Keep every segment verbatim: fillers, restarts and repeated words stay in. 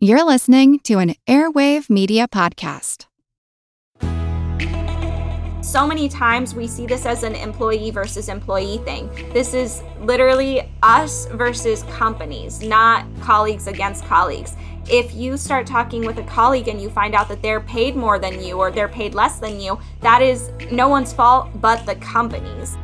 You're listening to an Airwave Media Podcast. So many times we see this as an employee versus employee thing. This is literally us versus companies, not colleagues against colleagues. If you start talking with a colleague and you find out that they're paid more than you or they're paid less than you, that is no one's fault but the company's.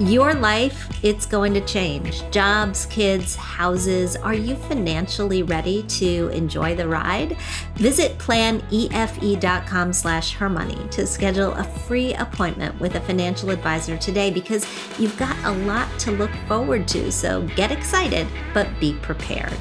Your life, it's going to change. Jobs, kids, houses. Are you financially ready to enjoy the ride? Visit planefe.com slash her money to schedule a free appointment with a financial advisor today, because you've got a lot to look forward to. So get excited, but be prepared.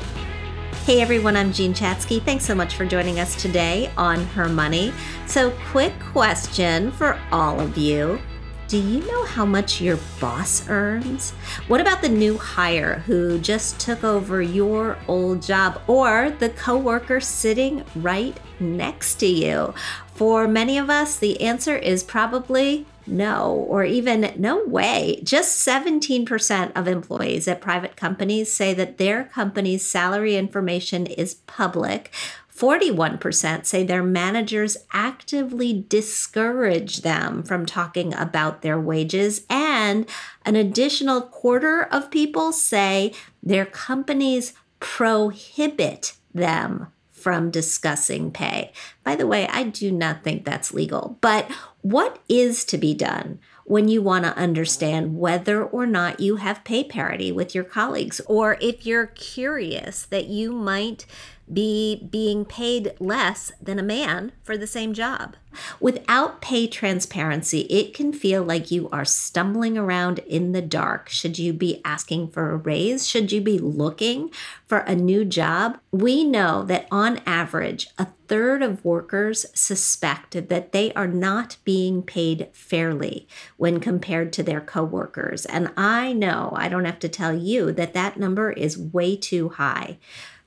Hey everyone, I'm Jean Chatsky. Thanks so much for joining us today on Her Money. So quick question for all of you. Do you know how much your boss earns? What about the new hire who just took over your old job, or the coworker sitting right next to you? For many of us, the answer is probably no, or even no way. Just seventeen percent of employees at private companies say that their company's salary information is public. forty-one percent say their managers actively discourage them from talking about their wages, and an additional quarter of people say their companies prohibit them from discussing pay. By the way, I do not think that's legal, but what is to be done when you want to understand whether or not you have pay parity with your colleagues, or if you're curious that you might be being paid less than a man for the same job? Without pay transparency, it can feel like you are stumbling around in the dark. Should you be asking for a raise? Should you be looking for a new job? We know that on average, a third of workers suspect that they are not being paid fairly when compared to their coworkers. And I know, I don't have to tell you, that that number is way too high.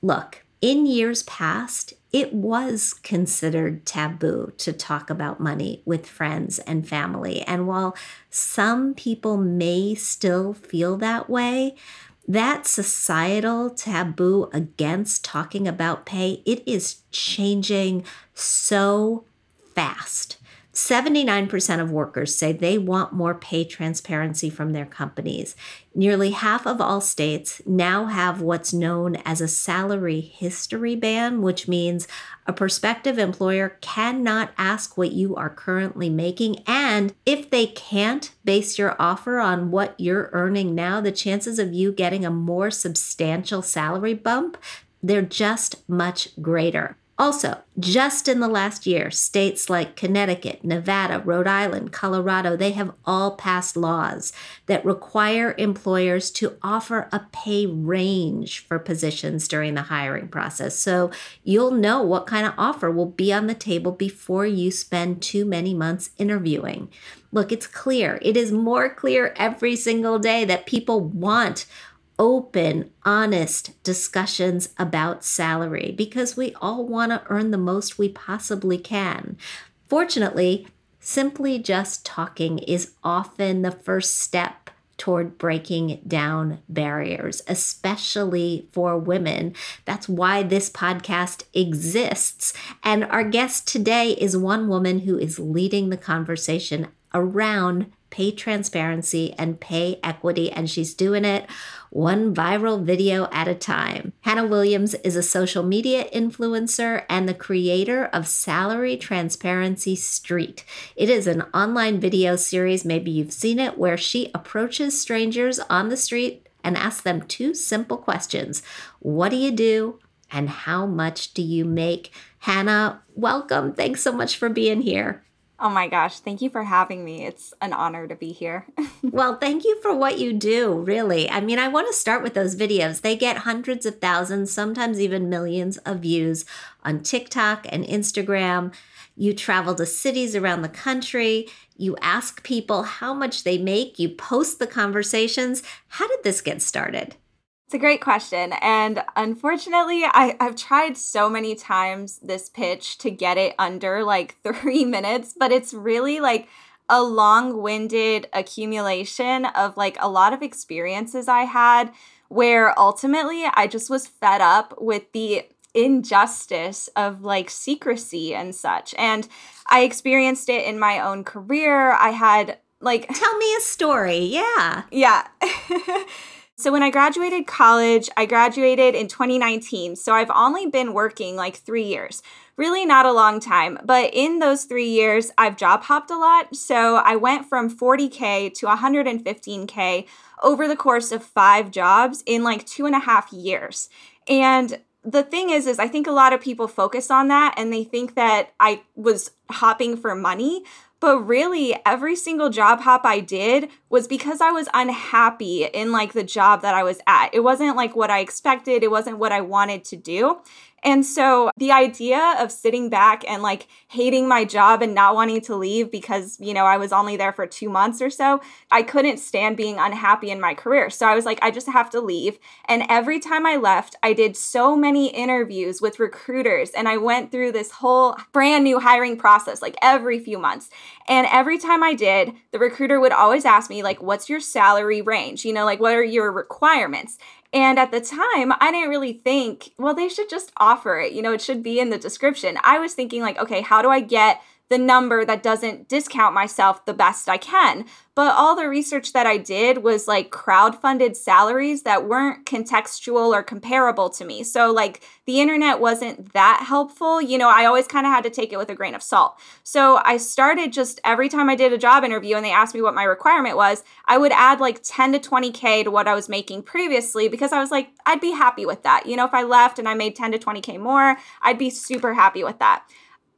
Look, in years past, it was considered taboo to talk about money with friends and family. And while some people may still feel that way, that societal taboo against talking about pay, it is changing so fast. seventy-nine percent of workers say they want more pay transparency from their companies. Nearly half of all states now have what's known as a salary history ban, which means a prospective employer cannot ask what you are currently making. And if they can't base your offer on what you're earning now, the chances of you getting a more substantial salary bump, they're just much greater. Also, just in the last year, states like Connecticut, Nevada, Rhode Island, Colorado, they have all passed laws that require employers to offer a pay range for positions during the hiring process. So you'll know what kind of offer will be on the table before you spend too many months interviewing. Look, it's clear. It is more clear every single day that people want open, honest discussions about salary, because we all want to earn the most we possibly can. Fortunately, simply just talking is often the first step toward breaking down barriers, especially for women. That's why this podcast exists. And our guest today is one woman who is leading the conversation around pay transparency and pay equity, and she's doing it one viral video at a time. Hannah Williams is a social media influencer and the creator of Salary Transparency Street. It is an online video series, maybe you've seen it, where she approaches strangers on the street and asks them two simple questions. What do you do? And how much do you make? Hannah, welcome. Thanks so much for being here. Oh my gosh, thank you for having me. It's an honor to be here. Well, thank you for what you do, really. I mean, I want to start with those videos. They get hundreds of thousands, sometimes even millions of views on TikTok and Instagram. You travel to cities around the country. You ask people how much they make. You post the conversations. How did this get started? It's a great question. And unfortunately, I, I've tried so many times this pitch to get it under like three minutes, but it's really like a long-winded accumulation of like a lot of experiences I had where ultimately I just was fed up with the injustice of like secrecy and such. And I experienced it in my own career. I had like... Tell me a story. Yeah. Yeah. So when I graduated college, I graduated in twenty nineteen. So I've only been working like three years. Really not a long time. But in those three years, I've job hopped a lot. So I went from forty K to one hundred fifteen K over the course of five jobs in like two and a half years. And the thing is, is I think a lot of people focus on that and they think that I was hopping for money. But really, every single job hop I did was because I was unhappy in like the job that I was at. It wasn't like what I expected. It wasn't what I wanted to do. And so the idea of sitting back and like hating my job and not wanting to leave because, you know, I was only there for two months or so, I couldn't stand being unhappy in my career. So I was like, I just have to leave. And every time I left, I did so many interviews with recruiters and I went through this whole brand new hiring process like every few months. And every time I did, the recruiter would always ask me, like, what's your salary range? You know, like, what are your requirements? And at the time, I didn't really think, well, they should just offer it. You know, it should be in the description. I was thinking like, okay, how do I get the number that doesn't discount myself the best I can? But all the research that I did was like crowdfunded salaries that weren't contextual or comparable to me. So like the internet wasn't that helpful. You know, I always kind of had to take it with a grain of salt. So I started just every time I did a job interview and they asked me what my requirement was, I would add like ten to twenty K to what I was making previously because I was like, I'd be happy with that. You know, if I left and I made ten to twenty K more, I'd be super happy with that.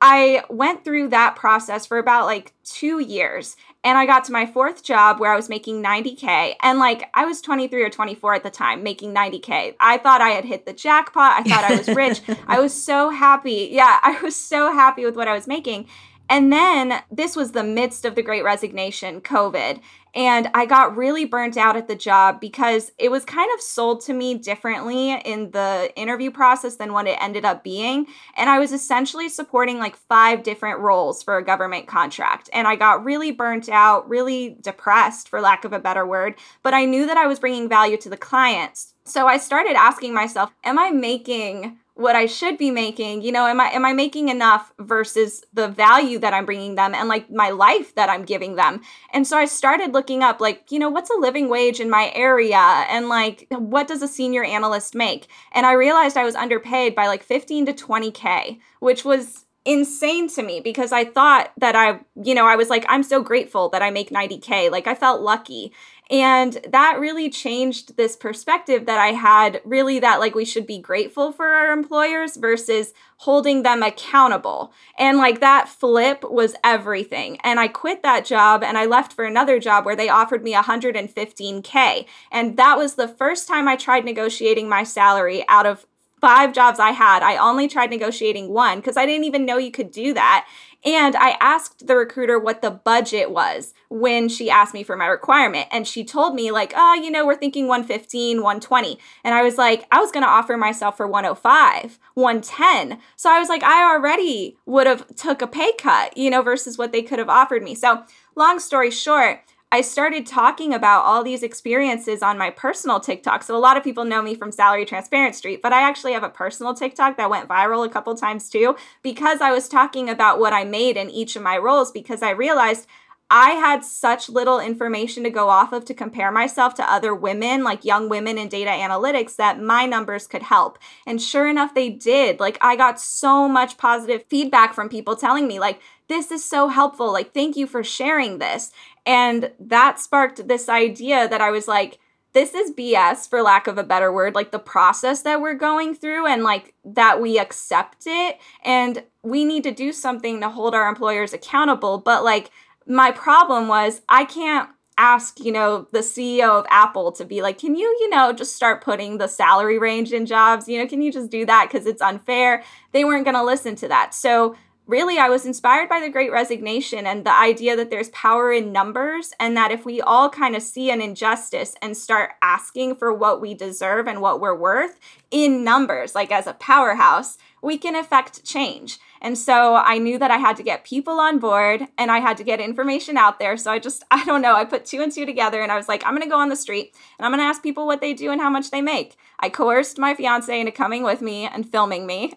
I went through that process for about like two years and I got to my fourth job where I was making ninety K and like I was twenty-three or twenty-four at the time making ninety K. I thought I had hit the jackpot. I thought I was rich. I was so happy. Yeah, I was so happy with what I was making. And then this was the midst of the Great Resignation, COVID. And I got really burnt out at the job because it was kind of sold to me differently in the interview process than what it ended up being. And I was essentially supporting like five different roles for a government contract. And I got really burnt out, really depressed, for lack of a better word. But I knew that I was bringing value to the clients. So I started asking myself, am I making what I should be making? You know, am I am I making enough versus the value that I'm bringing them and like my life that I'm giving them? And so I started looking up like, you know, what's a living wage in my area? And like, what does a senior analyst make? And I realized I was underpaid by like fifteen to twenty K, which was insane to me because I thought that I, you know, I was like, I'm so grateful that I make ninety K. Like I felt lucky. And that really changed this perspective that I had, really that like we should be grateful for our employers versus holding them accountable. And like that flip was everything. And I quit that job and I left for another job where they offered me one hundred fifteen K. And that was the first time I tried negotiating my salary out of five jobs I had. I only tried negotiating one because I didn't even know you could do that. And I asked the recruiter what the budget was when she asked me for my requirement. And she told me like, oh, you know, we're thinking one fifteen, one twenty. And I was like, I was going to offer myself for one oh five, one ten. So I was like, I already would have took a pay cut, you know, versus what they could have offered me. So long story short, I started talking about all these experiences on my personal TikTok. So a lot of people know me from Salary Transparent Street, but I actually have a personal TikTok that went viral a couple times too because I was talking about what I made in each of my roles because I realized I had such little information to go off of to compare myself to other women, like young women in data analytics, that my numbers could help. And sure enough, they did. Like I got so much positive feedback from people telling me like, this is so helpful. Like, thank you for sharing this. And that sparked this idea that I was like, this is B S, for lack of a better word, like the process that we're going through and like that we accept it. And we need to do something to hold our employers accountable. But like my problem was I can't ask, you know, the C E O of Apple to be like, can you, you know, just start putting the salary range in jobs? You know, can you just do that? Because it's unfair. They weren't going to listen to that. So really, I was inspired by the Great Resignation and the idea that there's power in numbers, and that if we all kind of see an injustice and start asking for what we deserve and what we're worth in numbers, like as a powerhouse, we can affect change. And so I knew that I had to get people on board and I had to get information out there. So I just, I don't know, I put two and two together and I was like, I'm going to go on the street and I'm going to ask people what they do and how much they make. I coerced my fiance into coming with me and filming me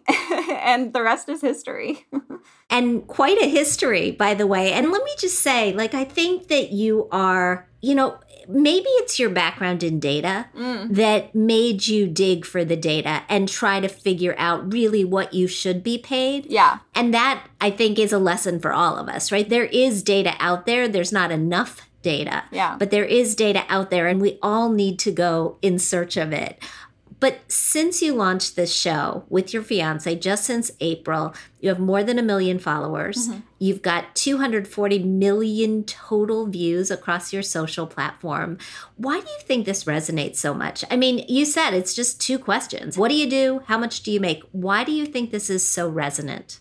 and the rest is history. And quite a history, by the way. And let me just say, like, I think that you are, you know, maybe it's your background in data mm. that made you dig for the data and try to figure out really what you should be paid. Yeah. And that, I think, is a lesson for all of us, right? There is data out there. There's not enough data. Yeah. But there is data out there, and we all need to go in search of it. But since you launched this show with your fiance, just since April, you have more than a million followers. Mm-hmm. You've got two hundred forty million total views across your social platform. Why do you think this resonates so much? I mean, you said it's just two questions. What do you do? How much do you make? Why do you think this is so resonant?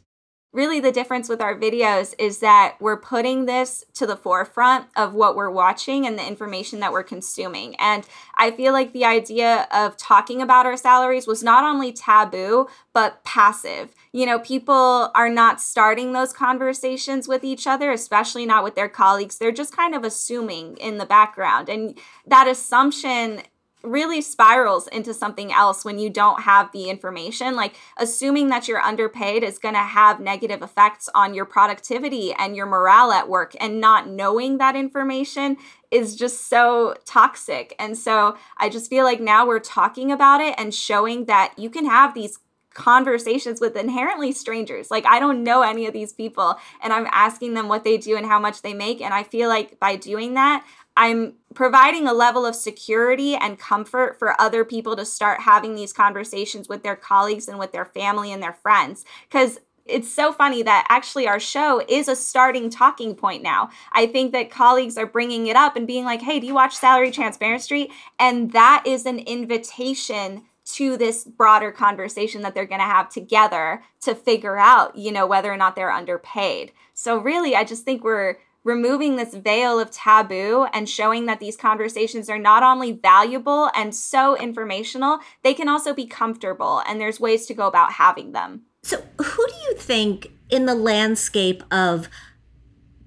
Really, the difference with our videos is that we're putting this to the forefront of what we're watching and the information that we're consuming. And I feel like the idea of talking about our salaries was not only taboo, but passive. You know, people are not starting those conversations with each other, especially not with their colleagues. They're just kind of assuming in the background. And that assumption really spirals into something else when you don't have the information. Like, assuming that you're underpaid is going to have negative effects on your productivity and your morale at work, and not knowing that information is just so toxic. And so I just feel like now we're talking about it and showing that you can have these conversations with inherently strangers. Like, I don't know any of these people, and I'm asking them what they do and how much they make. And I feel like by doing that, I'm providing a level of security and comfort for other people to start having these conversations with their colleagues and with their family and their friends. Because it's so funny that actually our show is a starting talking point now. I think that colleagues are bringing it up and being like, hey, do you watch Salary Transparent Street? And that is an invitation to this broader conversation that they're going to have together to figure out, you know, whether or not they're underpaid. So really, I just think we're removing this veil of taboo and showing that these conversations are not only valuable and so informational, they can also be comfortable, and there's ways to go about having them. So who do you think in the landscape of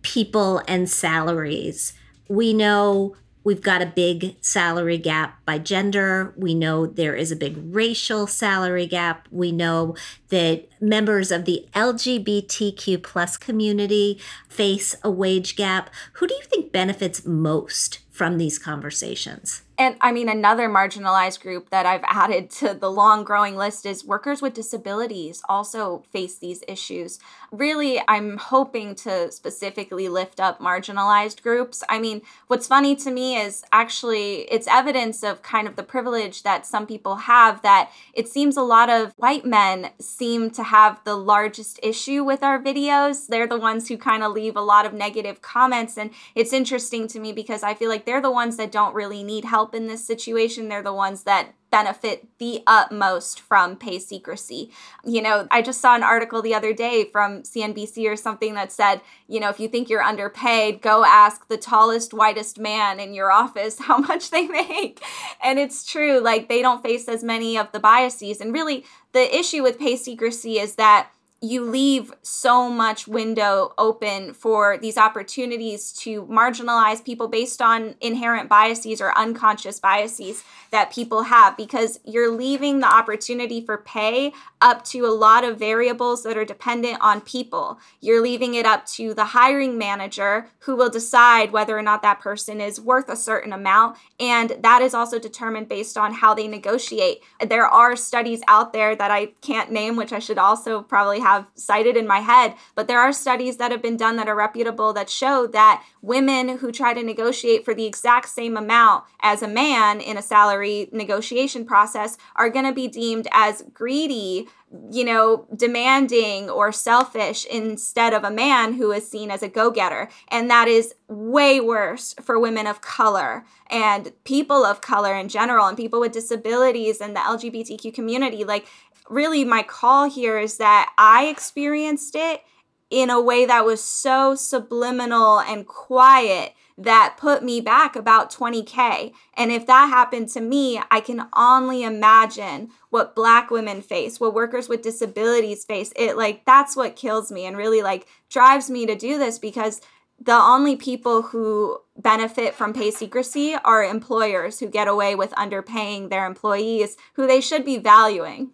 people and salaries, we know we've got a big salary gap by gender. We know there is a big racial salary gap. We know that members of the L G B T Q plus community face a wage gap. Who do you think benefits most from these conversations? And I mean, another marginalized group that I've added to the long growing list is workers with disabilities also face these issues. Really, I'm hoping to specifically lift up marginalized groups. I mean, what's funny to me is actually it's evidence of kind of the privilege that some people have, that it seems a lot of white men seem to have the largest issue with our videos. They're the ones who kind of leave a lot of negative comments. And it's interesting to me because I feel like they're the ones that don't really need help in this situation. They're the ones that benefit the utmost from pay secrecy. You know, I just saw an article the other day from C N B C or something that said, you know, if you think you're underpaid, go ask the tallest, whitest man in your office how much they make. And it's true, like, they don't face as many of the biases. And really, the issue with pay secrecy is that you leave so much window open for these opportunities to marginalize people based on inherent biases or unconscious biases that people have, because you're leaving the opportunity for pay up to a lot of variables that are dependent on people. You're leaving it up to the hiring manager, who will decide whether or not that person is worth a certain amount. And that is also determined based on how they negotiate. There are studies out there that I can't name, which I should also probably have have cited in my head, but there are studies that have been done that are reputable that show that women who try to negotiate for the exact same amount as a man in a salary negotiation process are going to be deemed as greedy, you know, demanding, or selfish, instead of a man who is seen as a go-getter. And that is way worse for women of color and people of color in general, and people with disabilities and the L G B T Q community. Like, really, my call here is that I experienced it in a way that was so subliminal and quiet that put me back about twenty K. And if that happened to me, I can only imagine what Black women face, what workers with disabilities face. It like, that's what kills me and really like drives me to do this, because the only people who benefit from pay secrecy are employers who get away with underpaying their employees, who they should be valuing.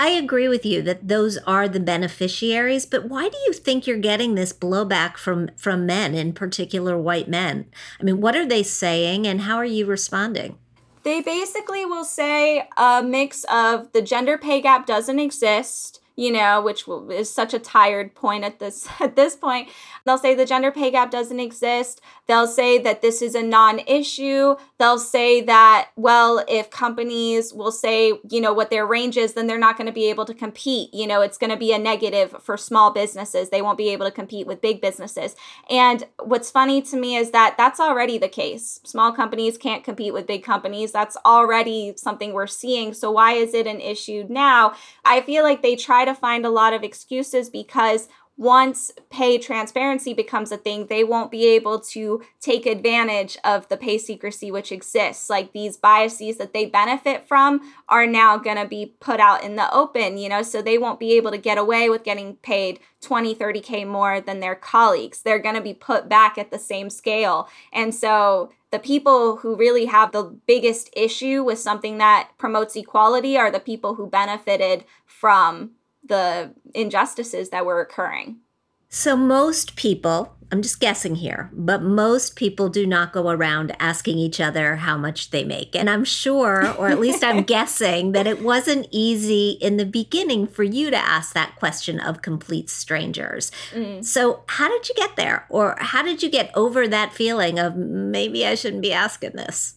I agree with you that those are the beneficiaries, but why do you think you're getting this blowback from, from men, in particular white men? I mean, what are they saying and how are you responding? They basically will say a mix of the gender pay gap doesn't exist, you know, which is such a tired point at this at this point. They'll say the gender pay gap doesn't exist. They'll say that this is a non-issue. They'll say that, well, if companies will say, you know, what their range is, then they're not going to be able to compete. You know, it's going to be a negative for small businesses. They won't be able to compete with big businesses. And what's funny to me is that that's already the case. Small companies can't compete with big companies. That's already something we're seeing. So why is it an issue now? I feel like they try to to find a lot of excuses because once pay transparency becomes a thing, they won't be able to take advantage of the pay secrecy which exists. Like these biases that they benefit from are now going to be put out in the open, you know, so they won't be able to get away with getting paid twenty, thirty K more than their colleagues. They're going to be put back at the same scale. And so the people who really have the biggest issue with something that promotes equality are the people who benefited from the injustices that were occurring. So most people, I'm just guessing here, but most people do not go around asking each other how much they make. And I'm sure, or at least I'm guessing, that it wasn't easy in the beginning for you to ask that question of complete strangers. Mm. So how did you get there? Or how did you get over that feeling of maybe I shouldn't be asking this?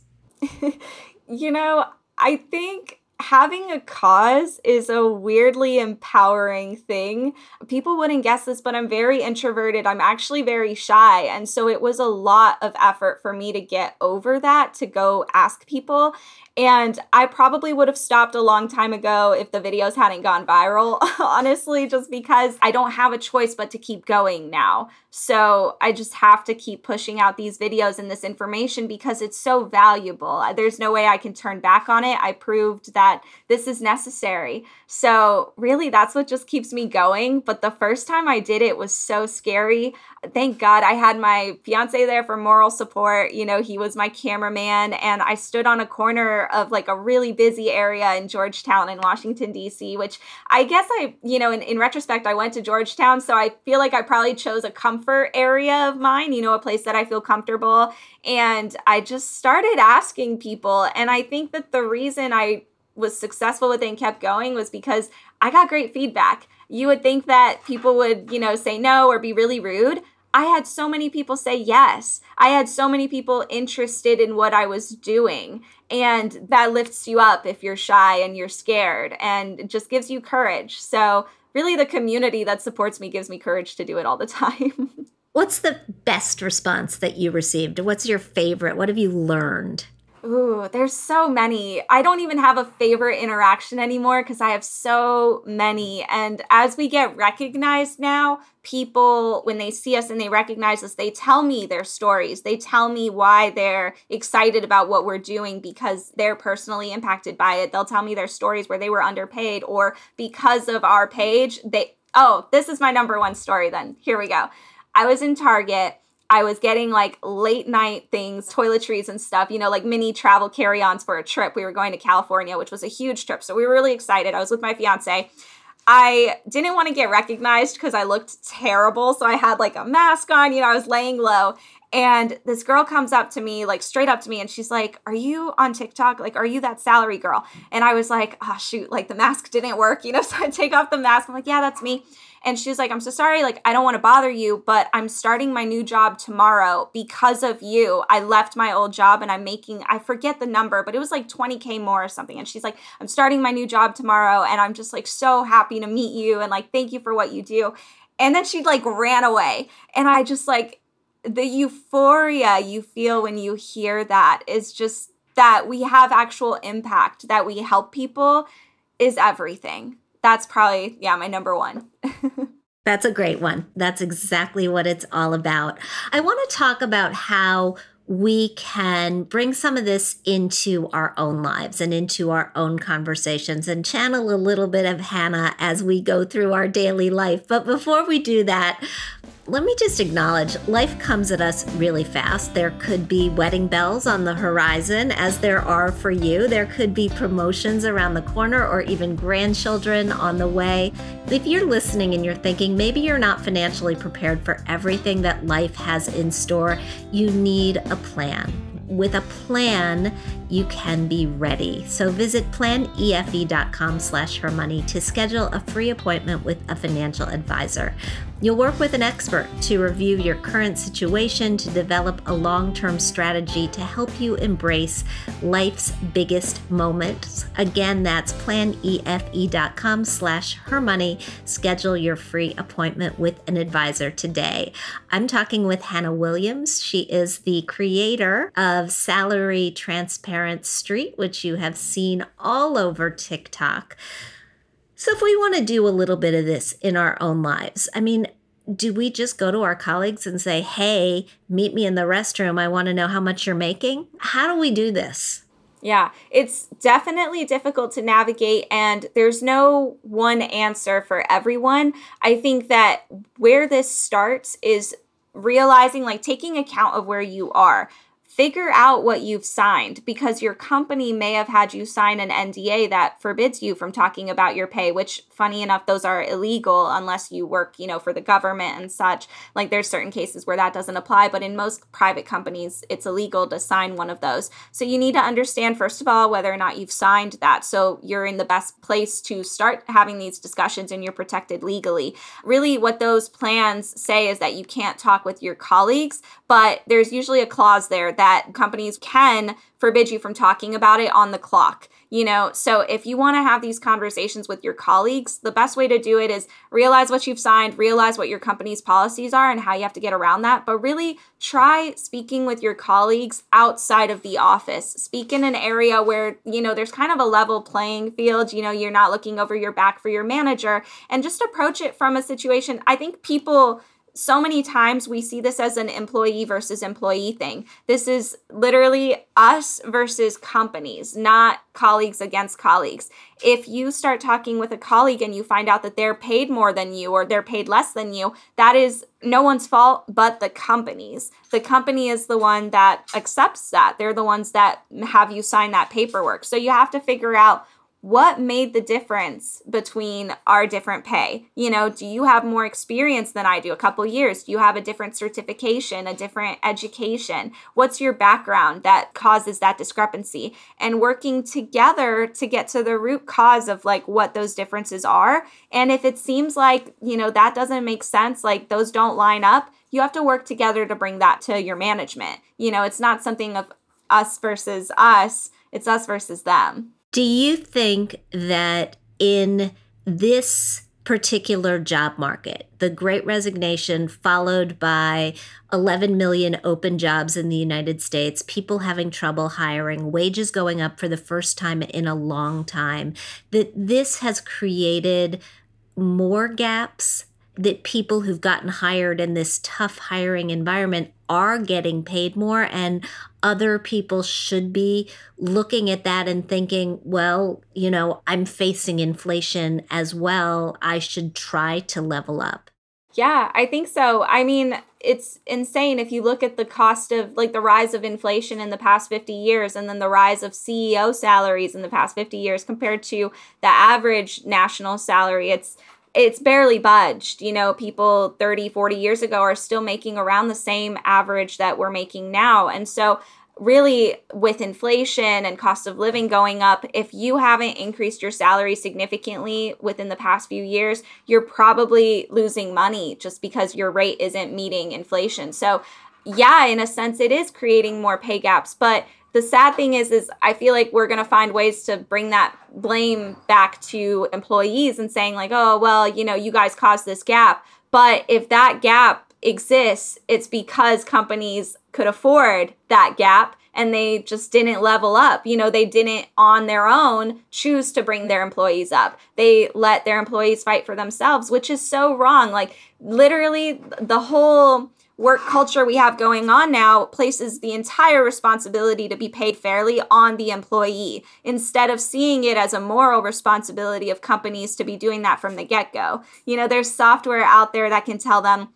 You know, I think having a cause is a weirdly empowering thing. People wouldn't guess this, but I'm very introverted. I'm actually very shy. And so it was a lot of effort for me to get over that, to go ask people. And I probably would have stopped a long time ago if the videos hadn't gone viral, honestly, just because I don't have a choice but to keep going now. So I just have to keep pushing out these videos and this information because it's so valuable. There's no way I can turn back on it. I proved that this is necessary. So really, that's what just keeps me going. But the first time I did it was so scary. Thank God I had my fiance there for moral support. You know, he was my cameraman, and I stood on a corner of like a really busy area in Georgetown in Washington, D C, which I guess I, you know, in, in retrospect, I went to Georgetown. So I feel like I probably chose a comfort area of mine, you know, a place that I feel comfortable. And I just started asking people. And I think that the reason I was successful with it and kept going was because I got great feedback. You would think that people would, you know, say no or be really rude. I had so many people say yes. I had so many people interested in what I was doing. And that lifts you up if you're shy and you're scared, and it just gives you courage. So really the community that supports me gives me courage to do it all the time. What's the best response that you received? What's your favorite? What have you learned? Ooh, there's so many. I don't even have a favorite interaction anymore because I have so many. And as we get recognized now, people, when they see us and they recognize us, they tell me their stories. They tell me why they're excited about what we're doing because they're personally impacted by it. They'll tell me their stories where they were underpaid or because of our page. They, oh, this is my number one story then. Here we go. I was in Target. I was getting like late night things, toiletries and stuff, you know, like mini travel carry-ons for a trip. We were going to California, which was a huge trip. So we were really excited. I was with my fiance. I didn't want to get recognized because I looked terrible. So I had like a mask on, you know, I was laying low. And this girl comes up to me, like straight up to me. And she's like, are you on TikTok? Like, are you that salary girl? And I was like, oh, shoot, like the mask didn't work, you know? So I take off the mask. I'm like, yeah, that's me. And she was like, I'm so sorry, like, I don't want to bother you, but I'm starting my new job tomorrow because of you. I left my old job and I'm making, I forget the number, but it was like twenty K more or something. And she's like, I'm starting my new job tomorrow. And I'm just like, so happy to meet you. And like, thank you for what you do. And then she like ran away. And I just like, the euphoria you feel when you hear that is just that we have actual impact, that we help people is everything. That's probably, yeah, my number one. That's a great one. That's exactly what it's all about. I want to talk about how we can bring some of this into our own lives and into our own conversations and channel a little bit of Hannah as we go through our daily life. But before we do that, let me just acknowledge life comes at us really fast. There could be wedding bells on the horizon, as there are for you. There could be promotions around the corner or even grandchildren on the way. If you're listening and you're thinking maybe you're not financially prepared for everything that life has in store, you need a plan. With a plan, you can be ready. So visit plan e f e dot com slash her money to schedule a free appointment with a financial advisor. You'll work with an expert to review your current situation, to develop a long-term strategy to help you embrace life's biggest moments. Again, that's plan e f e dot com slash her money. Schedule your free appointment with an advisor today. I'm talking with Hannah Williams. She is the creator of Salary Transparent Street, which you have seen all over TikTok. So if we want to do a little bit of this in our own lives, I mean, do we just go to our colleagues and say, hey, meet me in the restroom. I want to know how much you're making. How do we do this? Yeah, it's definitely difficult to navigate, and there's no one answer for everyone. I think that where this starts is realizing, like, taking account of where you are. Figure out what you've signed, because your company may have had you sign an N D A that forbids you from talking about your pay, which, funny enough, those are illegal unless you work, you know, for the government and such. Like, there's certain cases where that doesn't apply, but in most private companies, it's illegal to sign one of those. So you need to understand, first of all, whether or not you've signed that. So you're in the best place to start having these discussions and you're protected legally. Really, what those plans say is that you can't talk with your colleagues, but there's usually a clause there that that companies can forbid you from talking about it on the clock, you know? So if you want to have these conversations with your colleagues, the best way to do it is realize what you've signed, realize what your company's policies are and how you have to get around that, but really try speaking with your colleagues outside of the office. Speak in an area where, you know, there's kind of a level playing field, you know, you're not looking over your back for your manager, and just approach it from a situation. I think people... So many times we see this as an employee versus employee thing. This is literally us versus companies, not colleagues against colleagues. If you start talking with a colleague and you find out that they're paid more than you or they're paid less than you, that is no one's fault but the company's. The company is the one that accepts that. They're the ones that have you sign that paperwork. So you have to figure out, what made the difference between our different pay? You know, do you have more experience than I do? A couple years? Do you have a different certification, a different education? What's your background that causes that discrepancy? And working together to get to the root cause of, like, what those differences are. And if it seems like, you know, that doesn't make sense, like those don't line up, you have to work together to bring that to your management. You know, it's not something of us versus us. It's us versus them. Do you think that in this particular job market, the Great Resignation followed by eleven million open jobs in the United States, people having trouble hiring, wages going up for the first time in a long time, that this has created more gaps, that people who've gotten hired in this tough hiring environment are getting paid more, and other people should be looking at that and thinking, well, you know, I'm facing inflation as well. I should try to level up. Yeah, I think so. I mean, it's insane if you look at the cost of, like, the rise of inflation in the past fifty years and then the rise of C E O salaries in the past fifty years compared to the average national salary. It's It's barely budged. You know, people thirty, forty years ago are still making around the same average that we're making now. And so really, with inflation and cost of living going up, if you haven't increased your salary significantly within the past few years, you're probably losing money just because your rate isn't meeting inflation. So yeah, in a sense, it is creating more pay gaps. But the sad thing is, is I feel like we're going to find ways to bring that blame back to employees and saying, like, oh, well, you know, you guys caused this gap. But if that gap exists, it's because companies could afford that gap and they just didn't level up. You know, they didn't on their own choose to bring their employees up. They let their employees fight for themselves, which is so wrong. Like, literally the whole work culture we have going on now places the entire responsibility to be paid fairly on the employee instead of seeing it as a moral responsibility of companies to be doing that from the get-go. You know, there's software out there that can tell them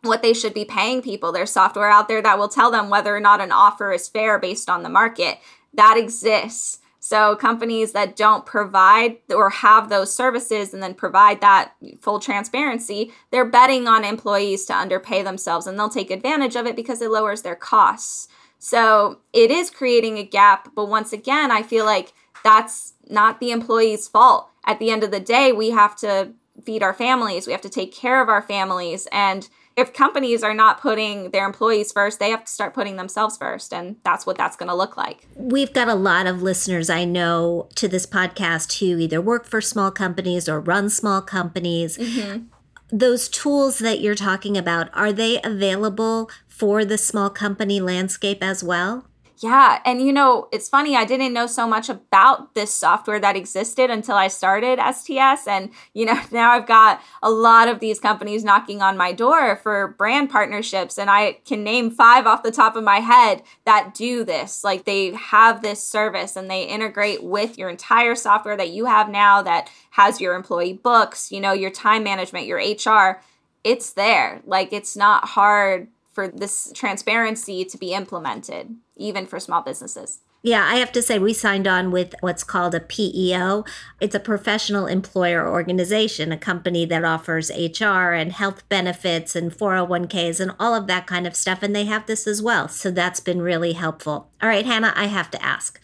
what they should be paying people. There's software out there that will tell them whether or not an offer is fair based on the market. That exists. So companies that don't provide or have those services and then provide that full transparency, they're betting on employees to underpay themselves, and they'll take advantage of it because it lowers their costs. So it is creating a gap. But once again, I feel like that's not the employee's fault. At the end of the day, we have to feed our families. We have to take care of our families. And if companies are not putting their employees first, they have to start putting themselves first. And that's what that's going to look like. We've got a lot of listeners, I know, to this podcast who either work for small companies or run small companies. Mm-hmm. Those tools that you're talking about, are they available for the small company landscape as well? Yeah. And, you know, it's funny, I didn't know so much about this software that existed until I started S T S. And, you know, now I've got a lot of these companies knocking on my door for brand partnerships. And I can name five off the top of my head that do this. Like, they have this service and they integrate with your entire software that you have now that has your employee books, you know, your time management, your H R. It's there. Like, it's not hard for this transparency to be implemented, even for small businesses. Yeah, I have to say we signed on with what's called a P E O. It's a professional employer organization, a company that offers H R and health benefits and four oh one k's and all of that kind of stuff. And they have this as well. So that's been really helpful. All right, Hannah, I have to ask.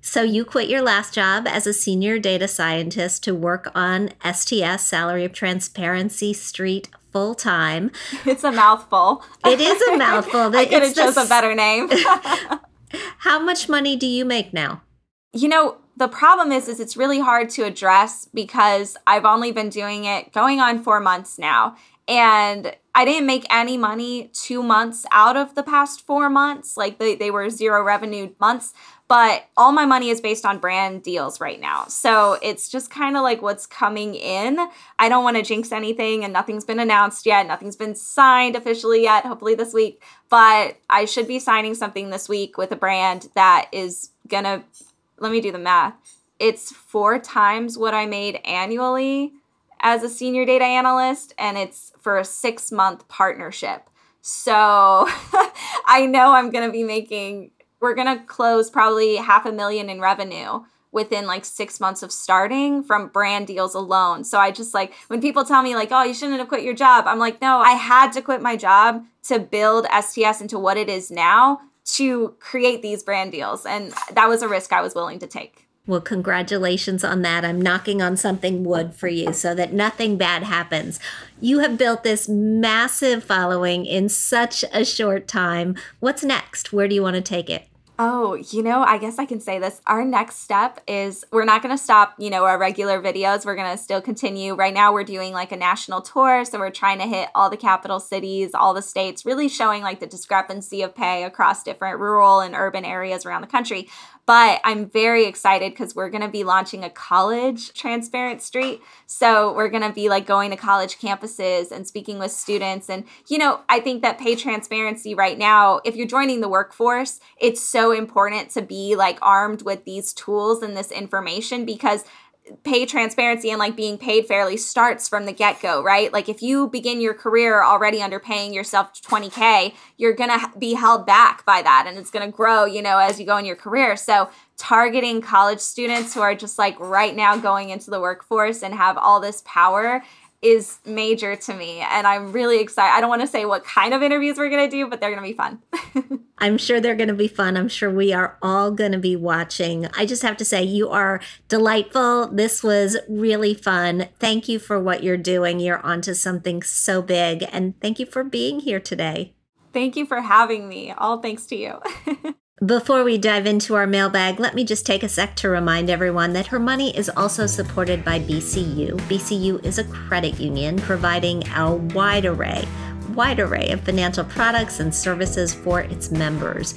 So you quit your last job as a senior data scientist to work on S T S, Salary Transparency Street, full time. It's a mouthful. It is a mouthful. I could have chose a better name. How much money do you make now? You know, the problem is, is it's really hard to address because I've only been doing it going on four months now. And I didn't make any money two months out of the past four months. Like, they, they were zero revenue months. But all my money is based on brand deals right now. So it's just kind of like what's coming in. I don't want to jinx anything, and nothing's been announced yet. Nothing's been signed officially yet, hopefully this week. But I should be signing something this week with a brand that is going to, let me do the math. It's four times what I made annually as a senior data analyst, and it's for a six-month partnership. So I know I'm going to be making... We're going to close probably half a million in revenue within like six months of starting from brand deals alone. So I just like, when people tell me like, oh, you shouldn't have quit your job. I'm like, no, I had to quit my job to build S T S into what it is now to create these brand deals. And that was a risk I was willing to take. Well, congratulations on that. I'm knocking on something wood for you so that nothing bad happens. You have built this massive following in such a short time. What's next? Where do you want to take it? Oh, you know, I guess I can say this. Our next step is we're not going to stop, you know, our regular videos. We're going to still continue. Right now we're doing like a national tour. So we're trying to hit all the capital cities, all the states, really showing like the discrepancy of pay across different rural and urban areas around the country. But I'm very excited because we're going to be launching a college transparent street. So we're going to be like going to college campuses and speaking with students. And, you know, I think that pay transparency right now, if you're joining the workforce, it's so important to be like armed with these tools and this information, because pay transparency and like being paid fairly starts from the get-go, right? Like, if you begin your career already underpaying yourself twenty K, you're going to be held back by that. And it's going to grow, you know, as you go in your career. So targeting college students who are just like right now going into the workforce and have all this power is major to me. And I'm really excited. I don't want to say what kind of interviews we're going to do, but they're going to be fun. I'm sure they're going to be fun. I'm sure we are all going to be watching. I just have to say, you are delightful. This was really fun. Thank you for what you're doing. You're onto something so big. And thank you for being here today. Thank you for having me. All thanks to you. Before we dive into our mailbag, let me just take a sec to remind everyone that Her Money is also supported by B C U. B C U is a credit union providing a wide array, wide array of financial products and services for its members.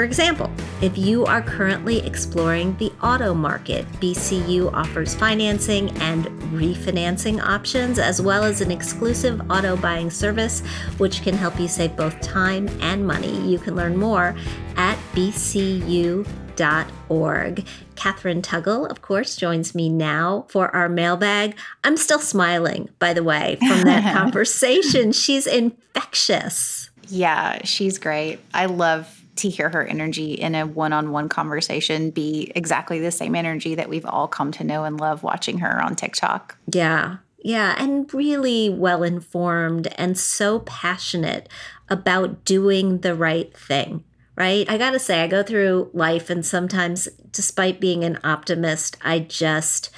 For example, if you are currently exploring the auto market, B C U offers financing and refinancing options, as well as an exclusive auto buying service, which can help you save both time and money. You can learn more at b c u dot org. Catherine Tuggle, of course, joins me now for our mailbag. I'm still smiling, by the way, from that conversation. She's infectious. Yeah, she's great. I love to hear her energy in a one-on-one conversation be exactly the same energy that we've all come to know and love watching her on TikTok. Yeah, yeah, and really well-informed and so passionate about doing the right thing. Right? I got to say, I go through life and sometimes, despite being an optimist, I just,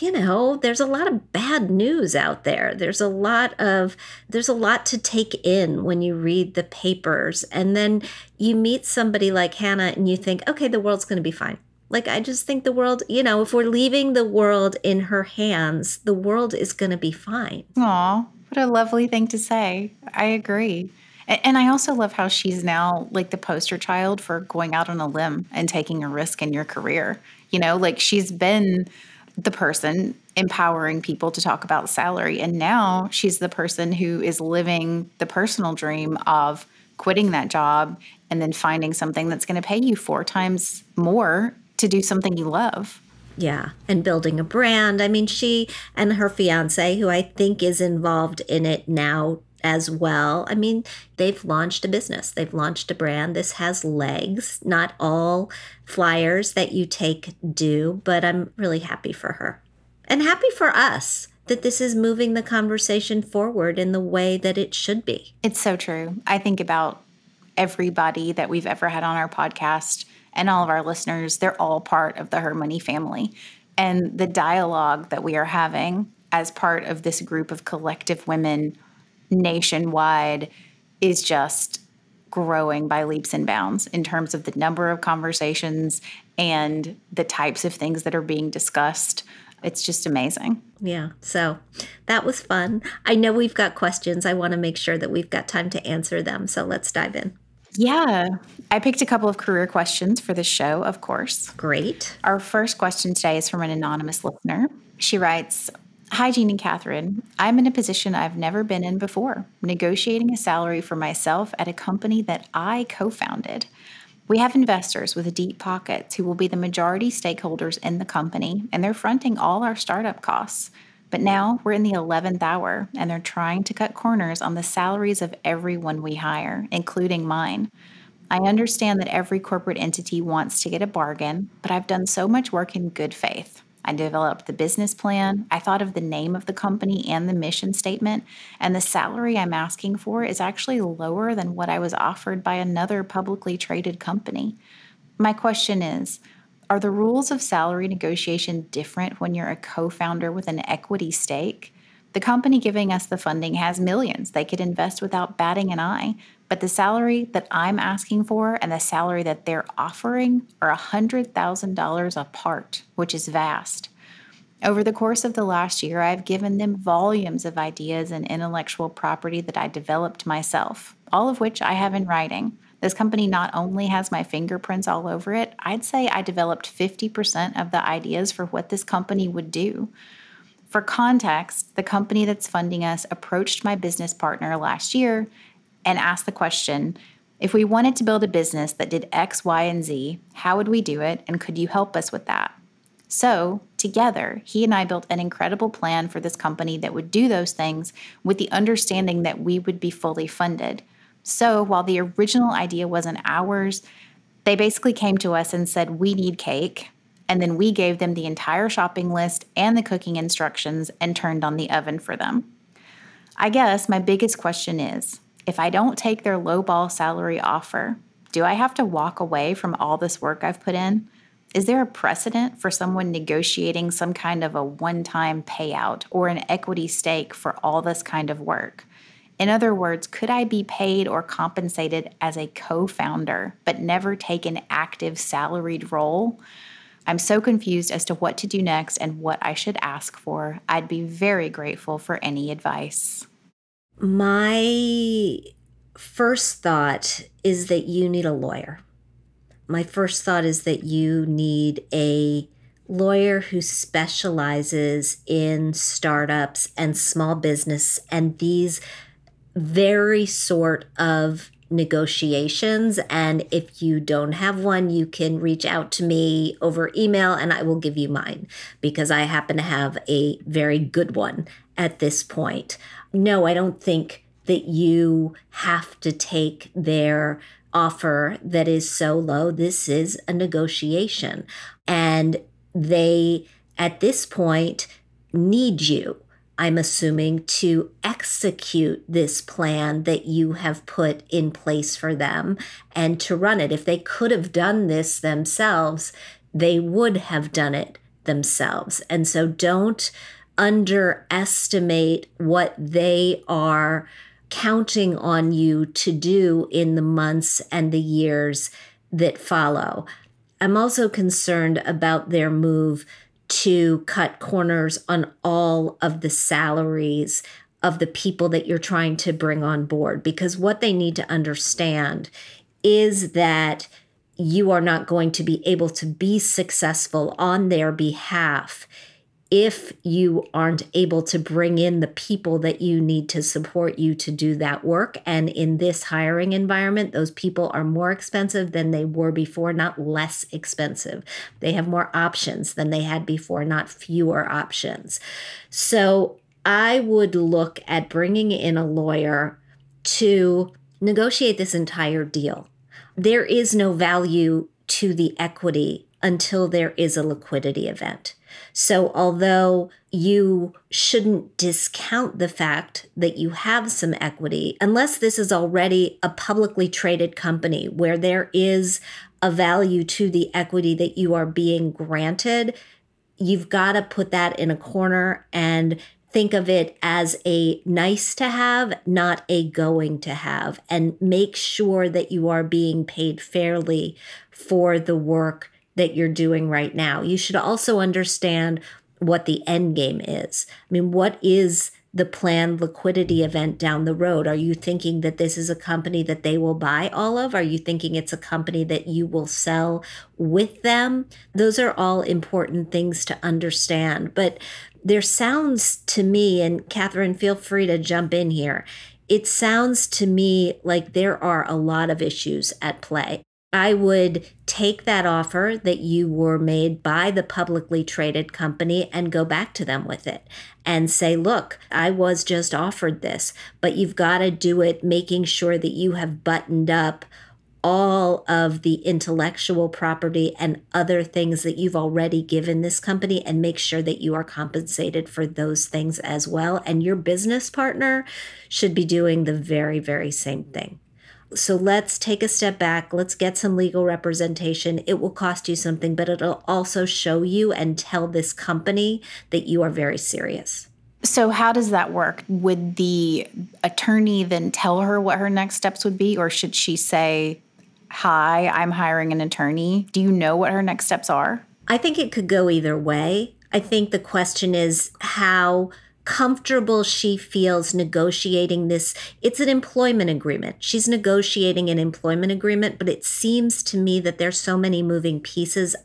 you know, there's a lot of bad news out there. There's a lot of, there's a lot to take in when you read the papers. And then you meet somebody like Hannah and you think, okay, the world's going to be fine. Like, I just think the world, you know, if we're leaving the world in her hands, the world is going to be fine. Aw, what a lovely thing to say. I agree. And I also love how she's now like the poster child for going out on a limb and taking a risk in your career. You know, like she's been the person empowering people to talk about salary. And now she's the person who is living the personal dream of quitting that job and then finding something that's going to pay you four times more to do something you love. Yeah. And building a brand. I mean, she and her fiance, who I think is involved in it now as well. I mean, they've launched a business. They've launched a brand. This has legs. Not all flyers that you take do, but I'm really happy for her and happy for us that this is moving the conversation forward in the way that it should be. It's so true. I think about everybody that we've ever had on our podcast and all of our listeners. They're all part of the Her Money family. And the dialogue that we are having as part of this group of collective women nationwide is just growing by leaps and bounds in terms of the number of conversations and the types of things that are being discussed. It's just amazing. Yeah. So that was fun. I know we've got questions. I want to make sure that we've got time to answer them. So let's dive in. Yeah. I picked a couple of career questions for the show, of course. Great. Our first question today is from an anonymous listener. She writes, "Hi, Jean and Catherine. I'm in a position I've never been in before, negotiating a salary for myself at a company that I co-founded. We have investors with deep pockets who will be the majority stakeholders in the company, and they're fronting all our startup costs. But now we're in the eleventh hour, and they're trying to cut corners on the salaries of everyone we hire, including mine. I understand that every corporate entity wants to get a bargain, but I've done so much work in good faith. I developed the business plan, I thought of the name of the company and the mission statement, and the salary I'm asking for is actually lower than what I was offered by another publicly traded company. My question is, are the rules of salary negotiation different when you're a co-founder with an equity stake? The company giving us the funding has millions they could invest without batting an eye, but the salary that I'm asking for and the salary that they're offering are one hundred thousand dollars apart, which is vast. Over the course of the last year, I've given them volumes of ideas and intellectual property that I developed myself, all of which I have in writing. This company not only has my fingerprints all over it, I'd say I developed fifty percent of the ideas for what this company would do. For context, the company that's funding us approached my business partner last year and asked the question, if we wanted to build a business that did X, Y, and Z, how would we do it, and could you help us with that? So together, he and I built an incredible plan for this company that would do those things with the understanding that we would be fully funded. So while the original idea wasn't ours, they basically came to us and said, we need cake. And then we gave them the entire shopping list and the cooking instructions and turned on the oven for them. I guess my biggest question is, if I don't take their lowball salary offer, do I have to walk away from all this work I've put in? Is there a precedent for someone negotiating some kind of a one-time payout or an equity stake for all this kind of work? In other words, could I be paid or compensated as a co-founder but never take an active salaried role? I'm so confused as to what to do next and what I should ask for. I'd be very grateful for any advice." My first thought is that you need a lawyer. my first thought is that you need a lawyer who specializes in startups and small business and these very sort of negotiations. And if you don't have one, you can reach out to me over email and I will give you mine because I happen to have a very good one at this point. No, I don't think that you have to take their offer that is so low. This is a negotiation. And they, at this point, need you, I'm assuming, to execute this plan that you have put in place for them and to run it. If they could have done this themselves, they would have done it themselves. And so don't underestimate what they are counting on you to do in the months and the years that follow. I'm also concerned about their move to cut corners on all of the salaries of the people that you're trying to bring on board, because what they need to understand is that you are not going to be able to be successful on their behalf if you aren't able to bring in the people that you need to support you to do that work. And in this hiring environment, those people are more expensive than they were before, not less expensive. They have more options than they had before, not fewer options. So I would look at bringing in a lawyer to negotiate this entire deal. There is no value to the equity until there is a liquidity event. So although you shouldn't discount the fact that you have some equity, unless this is already a publicly traded company where there is a value to the equity that you are being granted, you've got to put that in a corner and think of it as a nice to have, not a going to have, and make sure that you are being paid fairly for the work that you're doing right now. You should also understand what the end game is. I mean, what is the planned liquidity event down the road? Are you thinking that this is a company that they will buy all of? Are you thinking it's a company that you will sell with them? Those are all important things to understand. But there sounds to me, and Catherine, feel free to jump in here, it sounds to me like there are a lot of issues at play. I would take that offer that you were made by the publicly traded company and go back to them with it and say, look, I was just offered this, but you've got to do it making sure that you have buttoned up all of the intellectual property and other things that you've already given this company and make sure that you are compensated for those things as well. And your business partner should be doing the very, very same thing. So let's take a step back. Let's get some legal representation. It will cost you something, but it'll also show you and tell this company that you are very serious. So how does that work? Would the attorney then tell her what her next steps would be, or should she say, hi, I'm hiring an attorney? Do you know what her next steps are? I think it could go either way. I think the question is how comfortable she feels negotiating this. It's an employment agreement. She's negotiating an employment agreement, but it seems to me that there's so many moving pieces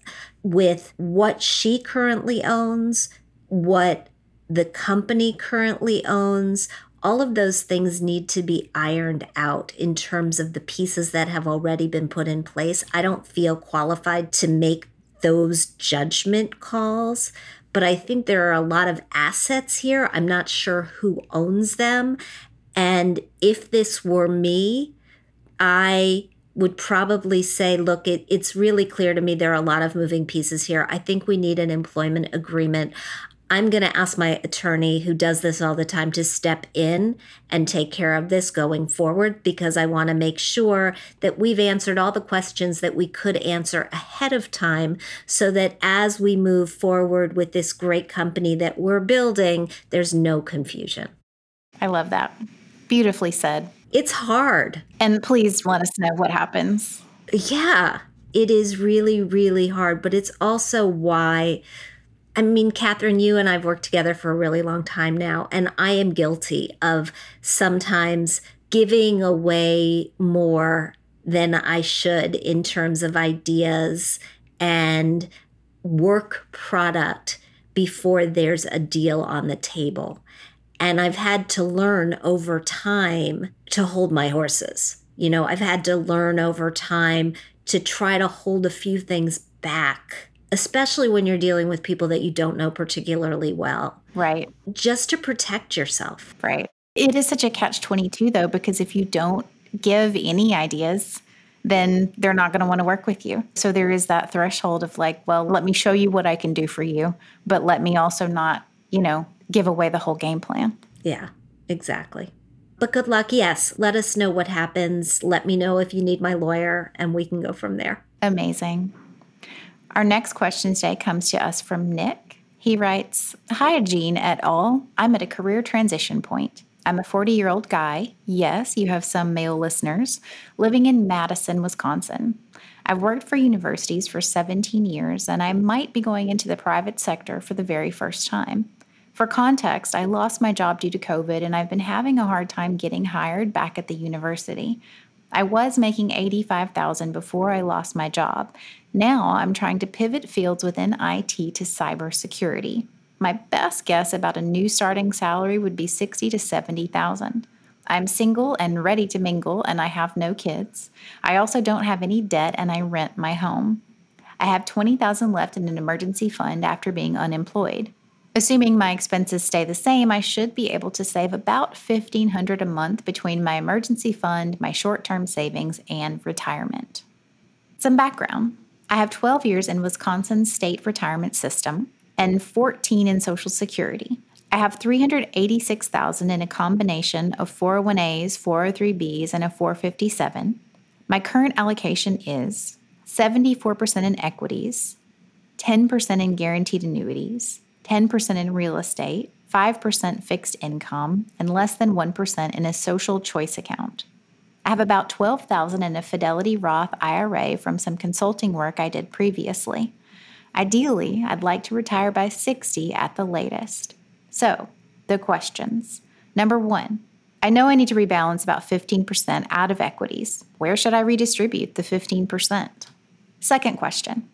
with what she currently owns, what the company currently owns. All of those things need to be ironed out in terms of the pieces that have already been put in place. I don't feel qualified to make those judgment calls, but I think there are a lot of assets here. I'm not sure who owns them. And if this were me, I would probably say, look, it, it's really clear to me there are a lot of moving pieces here. I think we need an employment agreement. I'm going to ask my attorney, who does this all the time, to step in and take care of this going forward, because I want to make sure that we've answered all the questions that we could answer ahead of time so that as we move forward with this great company that we're building, there's no confusion. I love that. Beautifully said. It's hard. And please let us know what happens. Yeah, it is really, really hard, but it's also why... I mean, Catherine, you and I've worked together for a really long time now, and I am guilty of sometimes giving away more than I should in terms of ideas and work product before there's a deal on the table. And I've had to learn over time to hold my horses. You know, I've had to learn over time to try to hold a few things back, especially when you're dealing with people that you don't know particularly well. Right. Just to protect yourself. Right. It is such a catch twenty-two, though, because if you don't give any ideas, then they're not going to want to work with you. So there is that threshold of like, well, let me show you what I can do for you, but let me also not, you know, give away the whole game plan. Yeah, exactly. But good luck. Yes. Let us know what happens. Let me know if you need my lawyer and we can go from there. Amazing. Our next question today comes to us from Nick. He writes, "Hi, Jean et al. I'm at a career transition point. I'm a forty-year-old guy, yes, you have some male listeners, living in Madison, Wisconsin. I've worked for universities for seventeen years, and I might be going into the private sector for the very first time. For context, I lost my job due to COVID, and I've been having a hard time getting hired back at the university. I was making eighty-five thousand dollars before I lost my job. Now I'm trying to pivot fields within I T to cybersecurity. My best guess about a new starting salary would be sixty thousand to seventy thousand dollars. I'm single and ready to mingle, and I have no kids. I also don't have any debt, and I rent my home. I have twenty thousand dollars left in an emergency fund after being unemployed. Assuming my expenses stay the same, I should be able to save about fifteen hundred dollars a month between my emergency fund, my short-term savings, and retirement. Some background. I have twelve years in Wisconsin's state retirement system, and fourteen in Social Security. I have three hundred eighty-six thousand dollars in a combination of four oh one A's, four oh three B's, and a four fifty-seven. My current allocation is seventy-four percent in equities, ten percent in guaranteed annuities, ten percent in real estate, five percent fixed income, and less than one percent in a social choice account. I have about twelve thousand dollars in a Fidelity Roth I R A from some consulting work I did previously. Ideally, I'd like to retire by sixty at the latest. So, the questions. Number one, I know I need to rebalance about fifteen percent out of equities. Where should I redistribute the fifteen percent? Second question,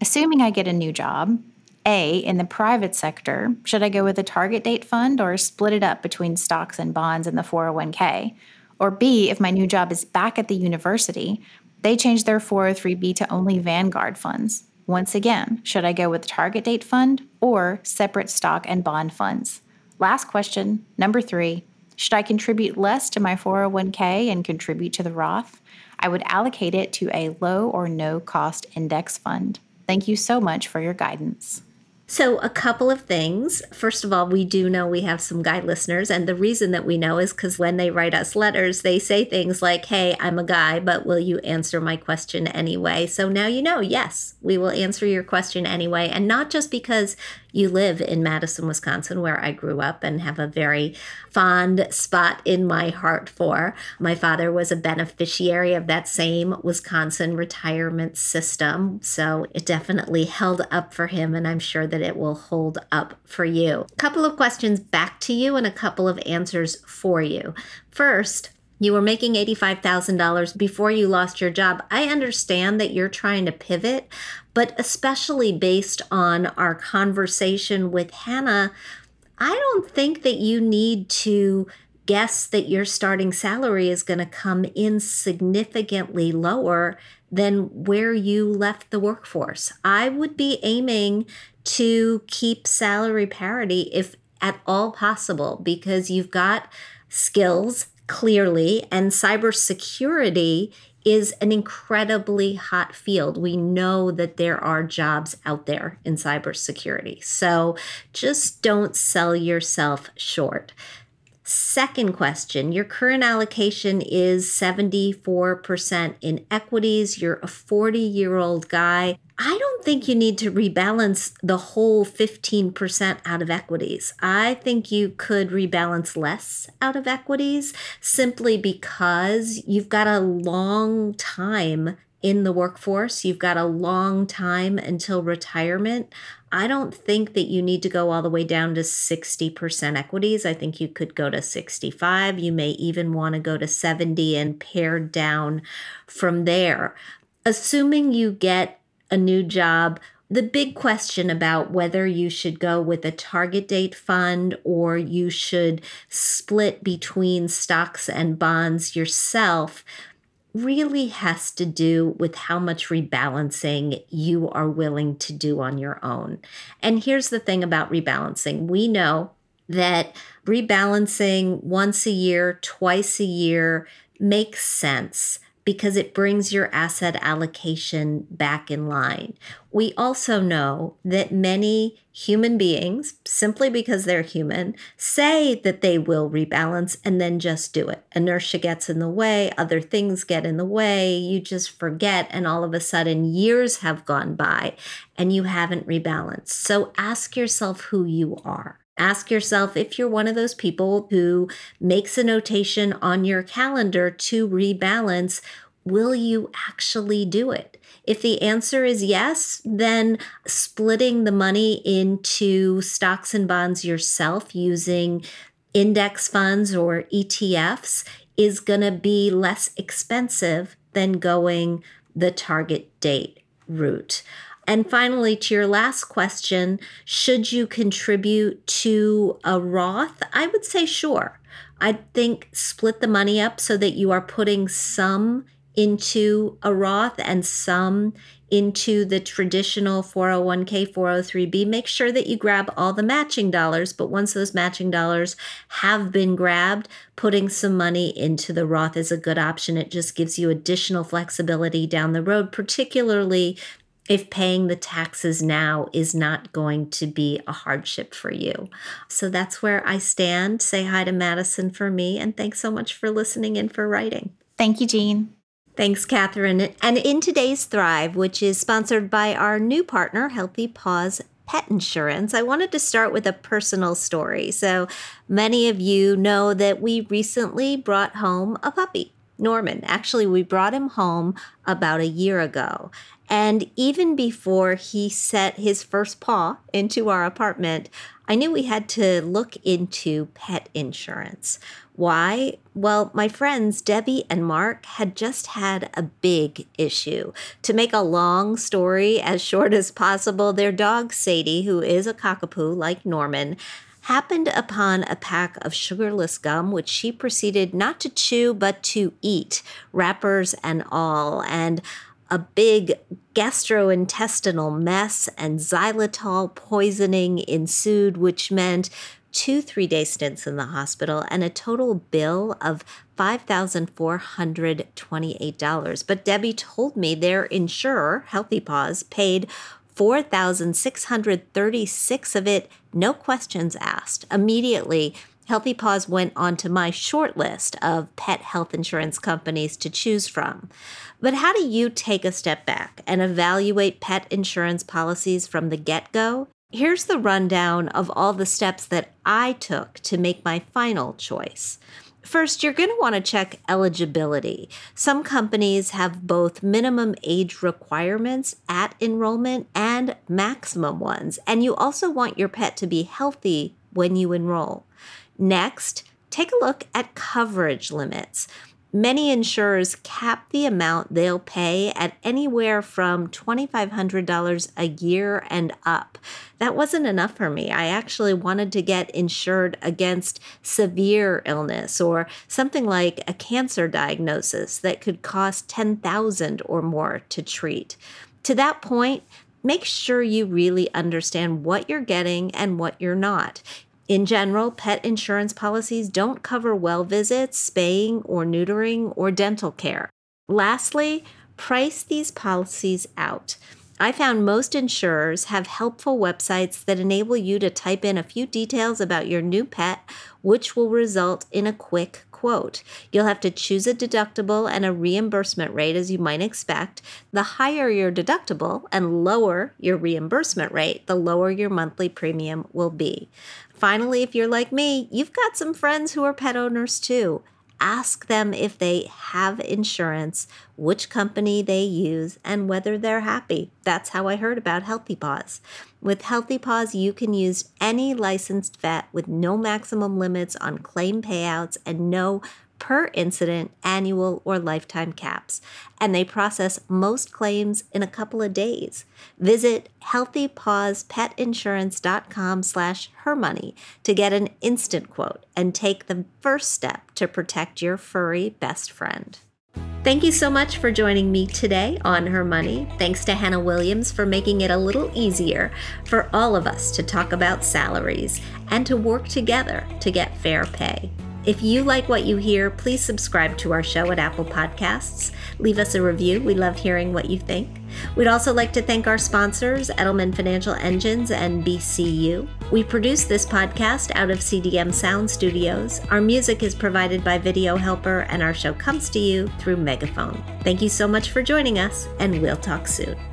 assuming I get a new job, A, in the private sector, should I go with a target date fund or split it up between stocks and bonds and the four oh one k? Or B, if my new job is back at the university, they change their four oh three B to only Vanguard funds. Once again, should I go with the target date fund or separate stock and bond funds? Last question, number three, should I contribute less to my four oh one k and contribute to the Roth? I would allocate it to a low or no cost index fund. Thank you so much for your guidance. So a couple of things. First of all, we do know we have some guy listeners. And the reason that we know is because when they write us letters, they say things like, hey, I'm a guy, but will you answer my question anyway? So now you know, yes, we will answer your question anyway. And not just because you live in Madison, Wisconsin, where I grew up and have a very fond spot in my heart for. My father was a beneficiary of that same Wisconsin retirement system. So it definitely held up for him. And I'm sure that it will hold up for you. A couple of questions back to you and a couple of answers for you. First, you were making eighty-five thousand dollars before you lost your job. I understand that you're trying to pivot, but especially based on our conversation with Hannah, I don't think that you need to guess that your starting salary is going to come in significantly lower than where you left the workforce. I would be aiming to keep salary parity if at all possible, because you've got skills clearly, and cybersecurity is an incredibly hot field. We know that there are jobs out there in cybersecurity. So just don't sell yourself short. Second question, your current allocation is seventy-four percent in equities. You're a forty-year-old guy. I don't think you need to rebalance the whole fifteen percent out of equities. I think you could rebalance less out of equities simply because you've got a long time in the workforce. You've got a long time until retirement. I don't think that you need to go all the way down to sixty percent equities. I think you could go to sixty-five. You may even want to go to seventy and pare down from there. Assuming you get a new job, the big question about whether you should go with a target date fund or you should split between stocks and bonds yourself really has to do with how much rebalancing you are willing to do on your own. And here's the thing about rebalancing. We know that rebalancing once a year, twice a year makes sense because it brings your asset allocation back in line. We also know that many human beings, simply because they're human, say that they will rebalance and then just do it. Inertia gets in the way, other things get in the way, you just forget, and all of a sudden years have gone by and you haven't rebalanced. So ask yourself who you are. Ask yourself if you're one of those people who makes a notation on your calendar to rebalance, will you actually do it? If the answer is yes, then splitting the money into stocks and bonds yourself using index funds or E T Fs is going to be less expensive than going the target date route. And finally, to your last question, should you contribute to a Roth? I would say sure. I think split the money up so that you are putting some into a Roth and some into the traditional four oh one k, four oh three b. Make sure that you grab all the matching dollars, but once those matching dollars have been grabbed, putting some money into the Roth is a good option. It just gives you additional flexibility down the road, particularly if paying the taxes now is not going to be a hardship for you. So that's where I stand. Say hi to Madison for me. And thanks so much for listening and for writing. Thank you, Jean. Thanks, Catherine. And in today's Thrive, which is sponsored by our new partner, Healthy Paws Pet Insurance, I wanted to start with a personal story. So many of you know that we recently brought home a puppy, Norman. Actually, we brought him home about a year ago. And even before he set his first paw into our apartment, I knew we had to look into pet insurance. Why? Well, my friends Debbie and Mark had just had a big issue. To make a long story as short as possible, their dog Sadie, who is a cockapoo like Norman, happened upon a pack of sugarless gum, which she proceeded not to chew, but to eat, wrappers and all, and a big gastrointestinal mess and xylitol poisoning ensued, which meant two three-day stints in the hospital and a total bill of five thousand four hundred twenty-eight dollars. But Debbie told me their insurer, Healthy Paws, paid four thousand six hundred thirty-six dollars of it, no questions asked. Immediately, Healthy Paws went onto my short list of pet health insurance companies to choose from. But how do you take a step back and evaluate pet insurance policies from the get-go? Here's the rundown of all the steps that I took to make my final choice. First, you're going to want to check eligibility. Some companies have both minimum age requirements at enrollment and maximum ones, and you also want your pet to be healthy when you enroll. Next, take a look at coverage limits. Many insurers cap the amount they'll pay at anywhere from two thousand five hundred dollars a year and up. That wasn't enough for me. I actually wanted to get insured against severe illness or something like a cancer diagnosis that could cost ten thousand dollars or more to treat. To that point, make sure you really understand what you're getting and what you're not. In general, pet insurance policies don't cover well visits, spaying or neutering, or dental care. Lastly, price these policies out. I found most insurers have helpful websites that enable you to type in a few details about your new pet, which will result in a quick quote. You'll have to choose a deductible and a reimbursement rate, as you might expect. The higher your deductible and lower your reimbursement rate, the lower your monthly premium will be. Finally, if you're like me, you've got some friends who are pet owners too. ask them if they have insurance, which company they use, and whether they're happy. That's how I heard about Healthy Paws. With Healthy Paws, you can use any licensed vet with no maximum limits on claim payouts and no per incident, annual, or lifetime caps, and they process most claims in a couple of days. Visit healthypawspet insurance.com slash hermoney to get an instant quote and take the first step to protect your furry best friend. Thank you so much for joining me today on Her Money. Thanks to Hannah Williams for making it a little easier for all of us to talk about salaries and to work together to get fair pay. If you like what you hear, please subscribe to our show at Apple Podcasts. Leave us a review. We love hearing what you think. We'd also like to thank our sponsors, Edelman Financial Engines and B C U. We produce this podcast out of C D M Sound Studios. Our music is provided by Video Helper, and our show comes to you through Megaphone. Thank you so much for joining us, and we'll talk soon.